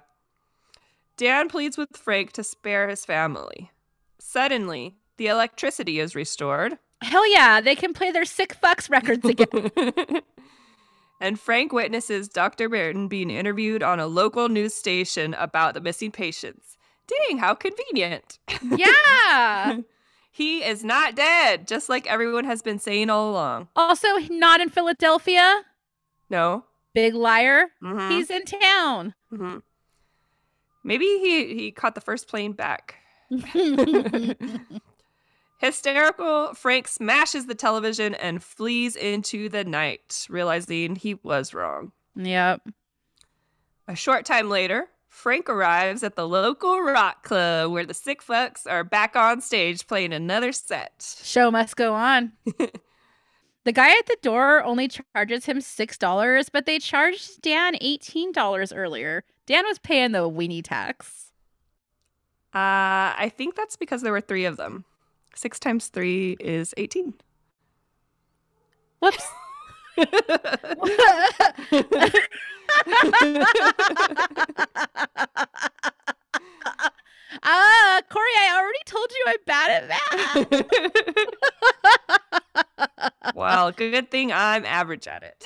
Dan pleads with Frank to spare his family. Suddenly, the electricity is restored. Hell yeah. They can play their Sick Fucks records again. And Frank witnesses Doctor Merton being interviewed on a local news station about the missing patients. Dang, how convenient. Yeah. He is not dead, just like everyone has been saying all along. Also, not in Philadelphia. No. Big liar. Mm-hmm. He's in town. Mm-hmm. Maybe he, he caught the first plane back. Hysterical, Frank smashes the television and flees into the night, realizing he was wrong. Yep. A short time later, Frank arrives at the local rock club where the Sick Fucks are back on stage playing another set. Show must go on. The guy at the door only charges him six dollars, but they charged Dan eighteen dollars earlier. Dan was paying the weenie tax. Uh, I think that's because there were three of them. Six times three is eighteen. Whoops. Ah, uh, Corey, I already told you I'm bad at math. Well, good thing I'm average at it.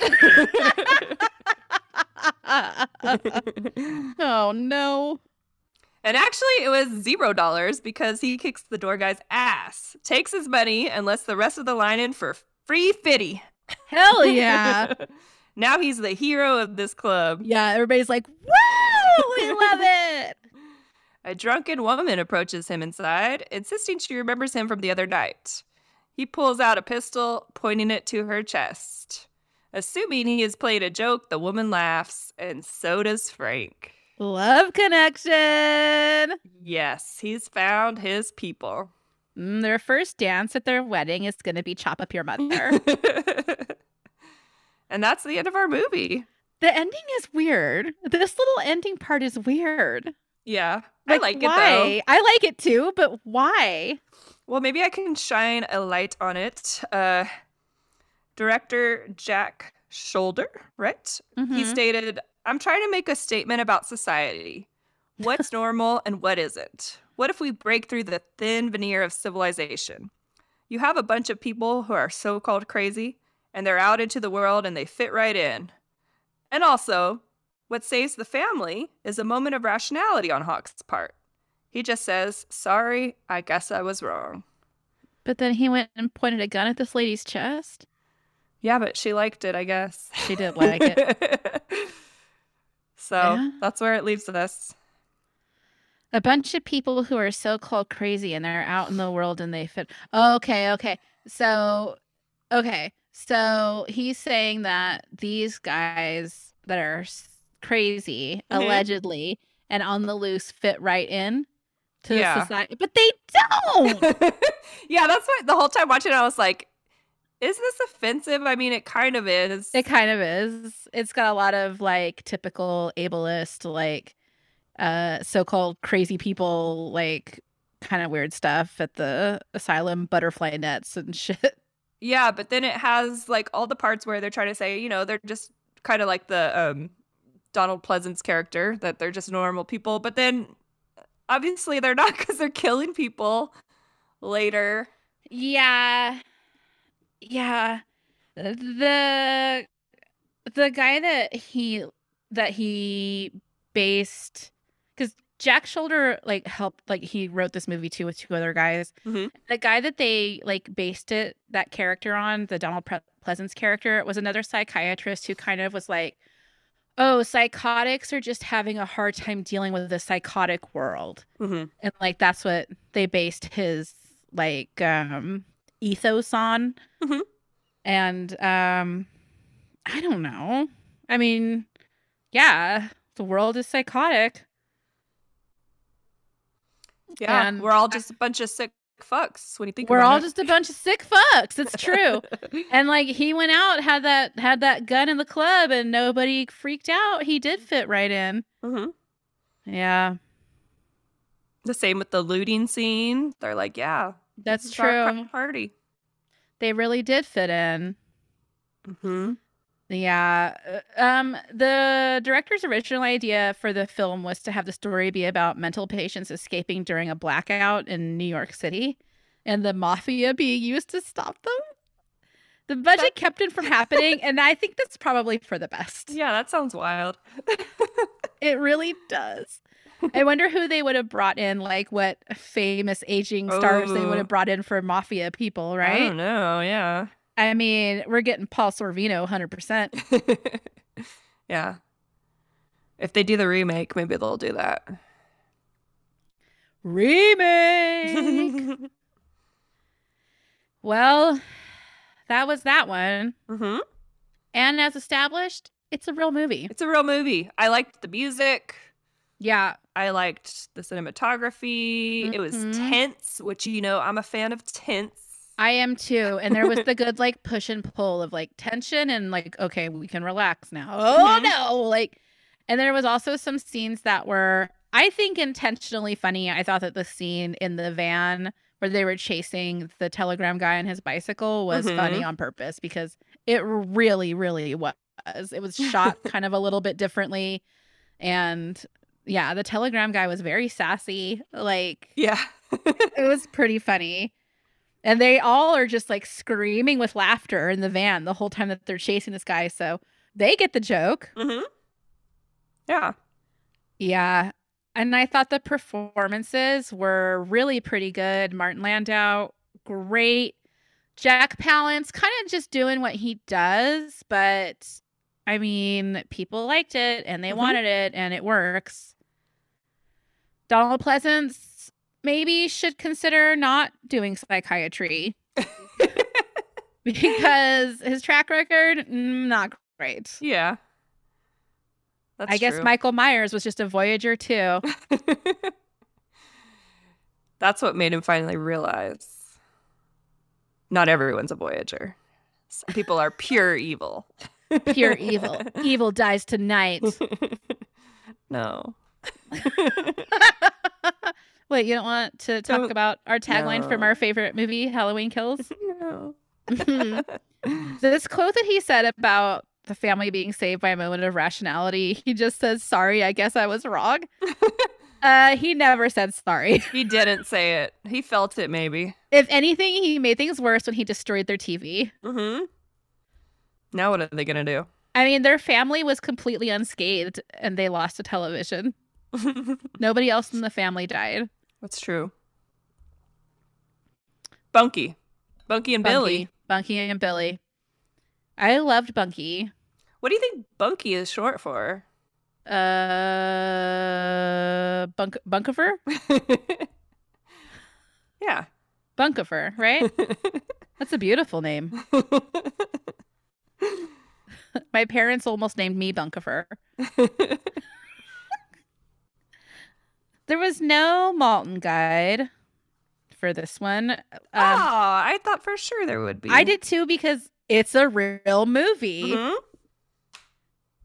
Oh, no. And actually, it was zero dollars because he kicks the door guy's ass, takes his money, and lets the rest of the line in for free fitty. Hell yeah. Now he's the hero of this club. Yeah, everybody's like, woo! We love it! A drunken woman approaches him inside, insisting she remembers him from the other night. He pulls out a pistol, pointing it to her chest. Assuming he has played a joke, the woman laughs, and so does Frank. Love connection! Yes, he's found his people. Mm, their first dance at their wedding is going to be Chop Up Your Mother. And that's the end of our movie. The ending is weird. This little ending part is weird. Yeah. Like, I like why? it, though. I like it, too, but why? Well, maybe I can shine a light on it. Uh, director Jack Shoulder, right? Mm-hmm. He stated, I'm trying to make a statement about society. What's normal and what isn't? What if we break through the thin veneer of civilization? You have a bunch of people who are so-called crazy, and they're out into the world, and they fit right in. And also, what saves the family is a moment of rationality on Hawk's part. He just says, sorry, I guess I was wrong. But then he went and pointed a gun at this lady's chest? Yeah, but she liked it, I guess. She did like it. So yeah. That's where it leaves us. A bunch of people who are so-called crazy, and they're out in the world, and they fit. Okay, okay. So, okay. So he's saying that these guys that are crazy, mm-hmm. allegedly, and on the loose fit right in to yeah. society. But they don't! Yeah, that's why the whole time watching it, I was like, is this offensive? I mean, it kind of is. It kind of is. It's got a lot of, like, typical ableist, like, uh, so-called crazy people, like, kind of weird stuff at the asylum, butterfly nets and shit. Yeah, but then it has, like, all the parts where they're trying to say, you know, they're just kind of like the um, Donald Pleasance character, that they're just normal people. But then, obviously, they're not, because they're killing people later. Yeah. Yeah. The the guy that he, that he based, because Jack Shoulder, like, helped, like, he wrote this movie, too, with two other guys. Mm-hmm. The guy that they, like, based it, that character on, the Donald Pre- Pleasance character, was another psychiatrist who kind of was like, oh, psychotics are just having a hard time dealing with the psychotic world. Mm-hmm. And, like, that's what they based his, like, um, ethos on. Mm-hmm. And um, I don't know. I mean, yeah, the world is psychotic. Yeah, and we're all just a bunch of sick fucks when you think about it. We're all just a bunch of sick fucks. It's true. And like he went out, had that had that gun in the club, and nobody freaked out. He did fit right in. Mm-hmm. Yeah. The same with the looting scene. They're like, yeah, that's true. Our party. They really did fit in. Mm-hmm. Yeah. Um, the director's original idea for the film was to have the story be about mental patients escaping during a blackout in New York City and the mafia being used to stop them. The budget kept it from happening, and I think that's probably for the best. Yeah, that sounds wild. It really does. I wonder who they would have brought in, like what famous aging stars oh. they would have brought in for mafia people, right? I don't know, yeah. I mean, we're getting Paul Sorvino one hundred percent. Yeah. If they do the remake, maybe they'll do that. Remake! Well, that was that one. Mm-hmm. And as established, it's a real movie. It's a real movie. I liked the music. Yeah. I liked the cinematography. Mm-hmm. It was tense, which, you know, I'm a fan of tense. I am too. And there was the good, like, push and pull of, like, tension and, like, okay, we can relax now. Oh, mm-hmm. no. Like, and there was also some scenes that were, I think, intentionally funny. I thought that the scene in the van where they were chasing the telegram guy on his bicycle was mm-hmm. funny on purpose because it really, really was. It was shot kind of a little bit differently. And yeah, the telegram guy was very sassy. Like, yeah, it was pretty funny. And they all are just like screaming with laughter in the van the whole time that they're chasing this guy. So they get the joke. Mm-hmm. Yeah. Yeah. And I thought the performances were really pretty good. Martin Landau, great. Jack Palance, kind of just doing what he does. But I mean, people liked it and they mm-hmm. wanted it and it works. Donald Pleasance. Maybe should consider not doing psychiatry because his track record, not great. Yeah. That's I true. guess Michael Myers was just a Voyager too. That's what made him finally realize not everyone's a Voyager. Some people are pure evil. Pure evil. Evil dies tonight. No. Wait, you don't want to talk don't, about our tagline no. from our favorite movie, Halloween Kills? No. So this quote that he said about the family being saved by a moment of rationality, he just says, sorry, I guess I was wrong. uh, he never said sorry. He didn't say it. He felt it, maybe. If anything, he made things worse when he destroyed their T V. Mm-hmm. Now what are they going to do? I mean, their family was completely unscathed, and they lost a television. Nobody else in the family died. That's true. Bunky. Bunky and Bunky. Billy. Bunky and Billy. I loved Bunky. What do you think Bunky is short for? Uh, bunk Bunkifer? Yeah. Bunkifer, right? That's a beautiful name. My parents almost named me Bunkifer. There was no Malton guide for this one. Um, oh, I thought for sure there would be. I did too because it's a real movie. Mm-hmm.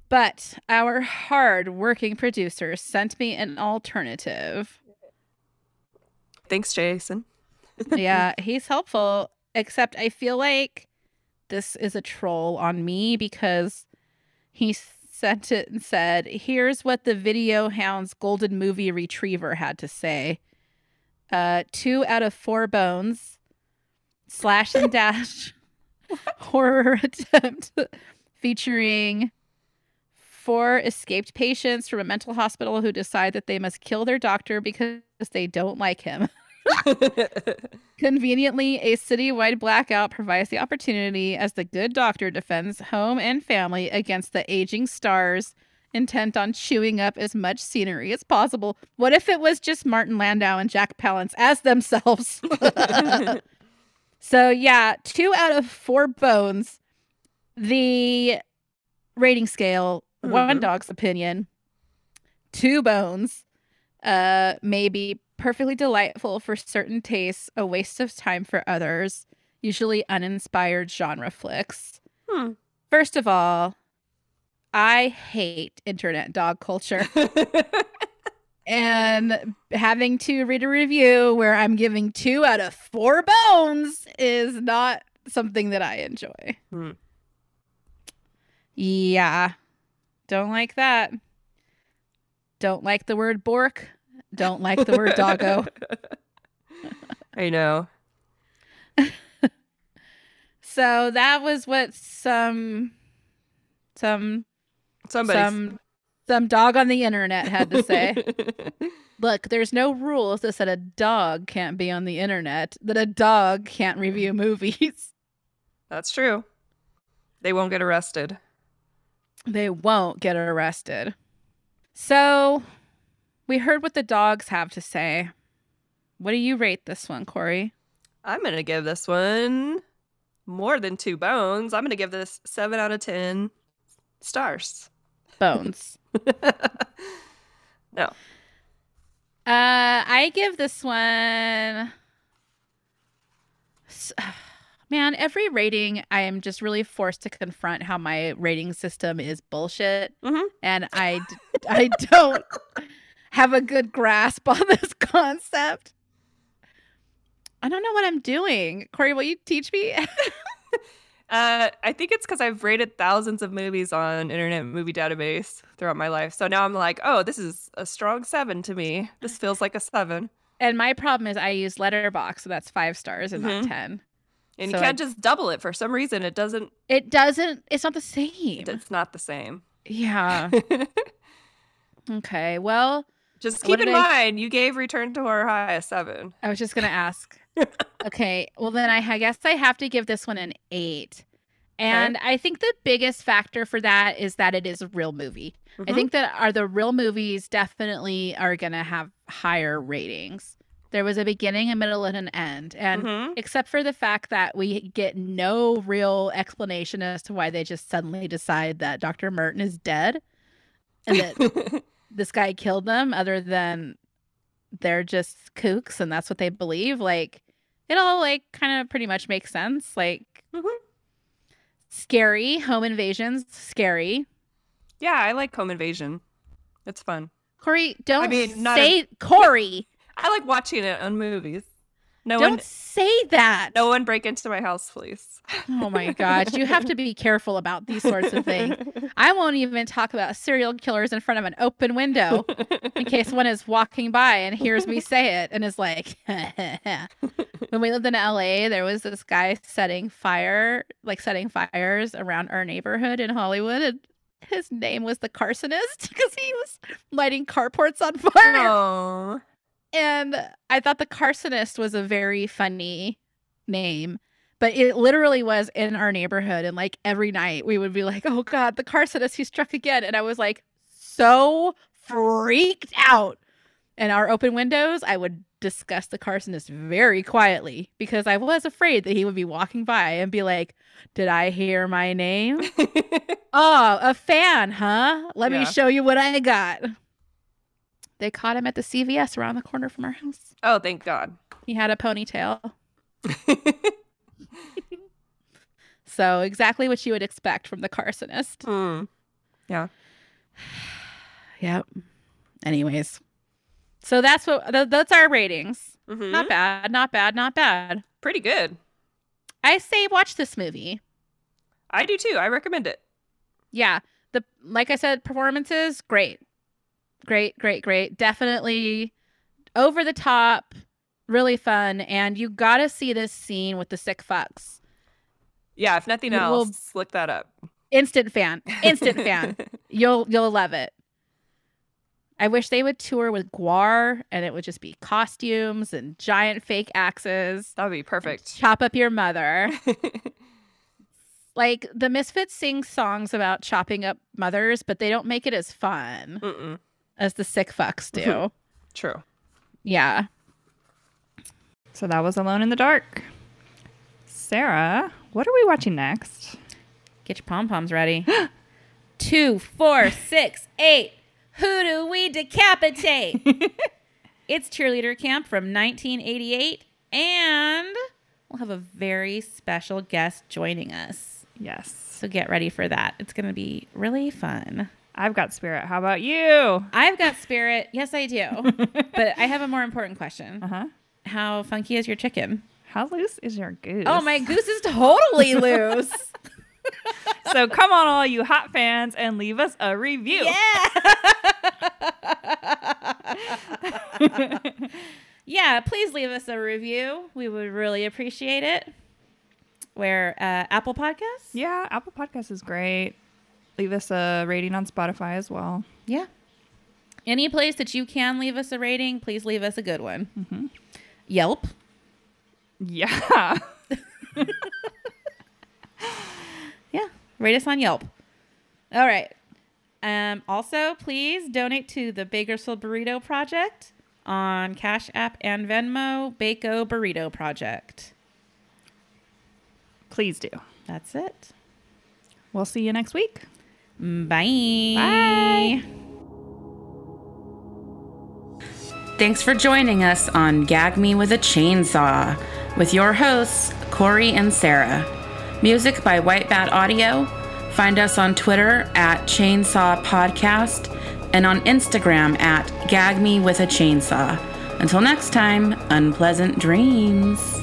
But our hard-working producer sent me an alternative. Thanks, Jason. Yeah, he's helpful. Except I feel like this is a troll on me because he's sent it and said, here's what the Video Hound's golden movie retriever had to say. Uh, two out of four bones, slash and dash, horror attempt featuring four escaped patients from a mental hospital who decide that they must kill their doctor because they don't like him. Conveniently, a citywide blackout provides the opportunity as the good doctor defends home and family against the aging stars, intent on chewing up as much scenery as possible. What if it was just Martin Landau and Jack Palance as themselves? So yeah, two out of four bones. The rating scale, mm-hmm. one dog's opinion, two bones, uh, maybe perfectly delightful for certain tastes, a waste of time for others, usually uninspired genre flicks. Hmm. First of all, I hate internet dog culture. And having to read a review where I'm giving two out of four bones is not something that I enjoy. Hmm. Yeah. Don't like that. Don't like the word bork. Don't like the word doggo. I know. So that was what some, some, Somebody's. some, some dog on the internet had to say. Look, there's no rules that said a dog can't be on the internet, that a dog can't review movies. That's true. They won't get arrested. They won't get arrested. So we heard what the dogs have to say. What do you rate this one, Corey? I'm going to give this one more than two bones. I'm going to give this seven out of ten stars. Bones. No. Uh, I give this one... Man, every rating, I am just really forced to confront how my rating system is bullshit. Mm-hmm. And I, I don't have a good grasp on this concept. I don't know what I'm doing. Corey, will you teach me? uh, I think it's because I've rated thousands of movies on Internet Movie Database throughout my life. So now I'm like, oh, this is a strong seven to me. This feels like a seven. And my problem is I use Letterboxd, so that's five stars and mm-hmm. not ten. And so you can't I, just double it for some reason. It doesn't. It doesn't. It's not the same. It's not the same. Yeah. Okay. Well, just keep in mind, I... you gave Return to Horror High a seven. I was just going to ask. Okay. Well, then I, I guess I have to give this one an eight. And okay. I think the biggest factor for that is that it is a real movie. Mm-hmm. I think that are the real movies definitely are going to have higher ratings. There was a beginning, a middle, and an end. And mm-hmm. except for the fact that we get no real explanation as to why they just suddenly decide that Doctor Merton is dead and that this guy killed them, other than they're just kooks and that's what they believe. Like, it all like kind of pretty much makes sense. Like, mm-hmm. scary. Home invasions, scary. Yeah, I like home invasion. It's fun. Corey, don't I mean, not say... A... Corey! I like watching it on movies. No Don't one, say that. No one break into my house, please. Oh, my gosh. You have to be careful about these sorts of things. I won't even talk about serial killers in front of an open window in case one is walking by and hears me say it and is like, when we lived in L A, there was this guy setting fire, like setting fires around our neighborhood in Hollywood. And his name was the Carsonist because he was lighting carports on fire. Aww. And I thought the Carsonist was a very funny name, but it literally was in our neighborhood. And like every night we would be like, oh, God, the Carsonist, he struck again. And I was like so freaked out. And our open windows, I would discuss the Carsonist very quietly because I was afraid that he would be walking by and be like, did I hear my name? Oh, a fan, huh? Let yeah. me show you what I got. They caught him at the C V S around the corner from our house. Oh, thank God. He had a ponytail. So exactly what you would expect from the Carsonist. Mm. Yeah. Yep. Anyways. So that's what th- that's our ratings. Mm-hmm. Not bad. Not bad. Not bad. Pretty good. I say watch this movie. I do too. I recommend it. Yeah. The like I said, performances, great. Great, great, great. Definitely over the top, really fun. And you got to see this scene with the Sick Fucks. Yeah, if nothing it else, look that up. Instant fan. Instant fan. You'll you'll love it. I wish they would tour with Gwar and it would just be costumes and giant fake axes. That would be perfect. Chop Up Your Mother. Like, the Misfits sing songs about chopping up mothers, but they don't make it as fun. Mm-mm. As the Sick Fucks do. True. Yeah. So that was Alone in the Dark. Sarah, what are we watching next? Get your pom-poms ready. Two, four, six, eight. Who do we decapitate? It's Cheerleader Camp from nineteen eighty-eight. And we'll have a very special guest joining us. Yes. So get ready for that. It's going to be really fun. I've got spirit. How about you? I've got spirit. Yes, I do. But I have a more important question. Uh-huh. How funky is your chicken? How loose is your goose? Oh, my goose is totally loose. So come on, all you hot fans, and leave us a review. Yeah. Yeah, please leave us a review. We would really appreciate it. Where uh, Apple Podcasts? Yeah, Apple Podcasts is great. Leave us a rating on Spotify as well. Yeah. Any place that you can leave us a rating, please leave us a good one. Mm-hmm. Yelp. Yeah. Yeah. Rate us on Yelp. All right. Um, also, please donate to the Bakersfield Burrito Project on Cash App and Venmo, Bako Burrito Project. Please do. That's it. We'll see you next week. Bye. Bye. Thanks for joining us on Gag Me with a Chainsaw with your hosts, Corey and Sarah. Music by White Bat Audio. Find us on Twitter at Chainsaw Podcast and on Instagram at Gag Me with a Chainsaw. Until next time, unpleasant dreams.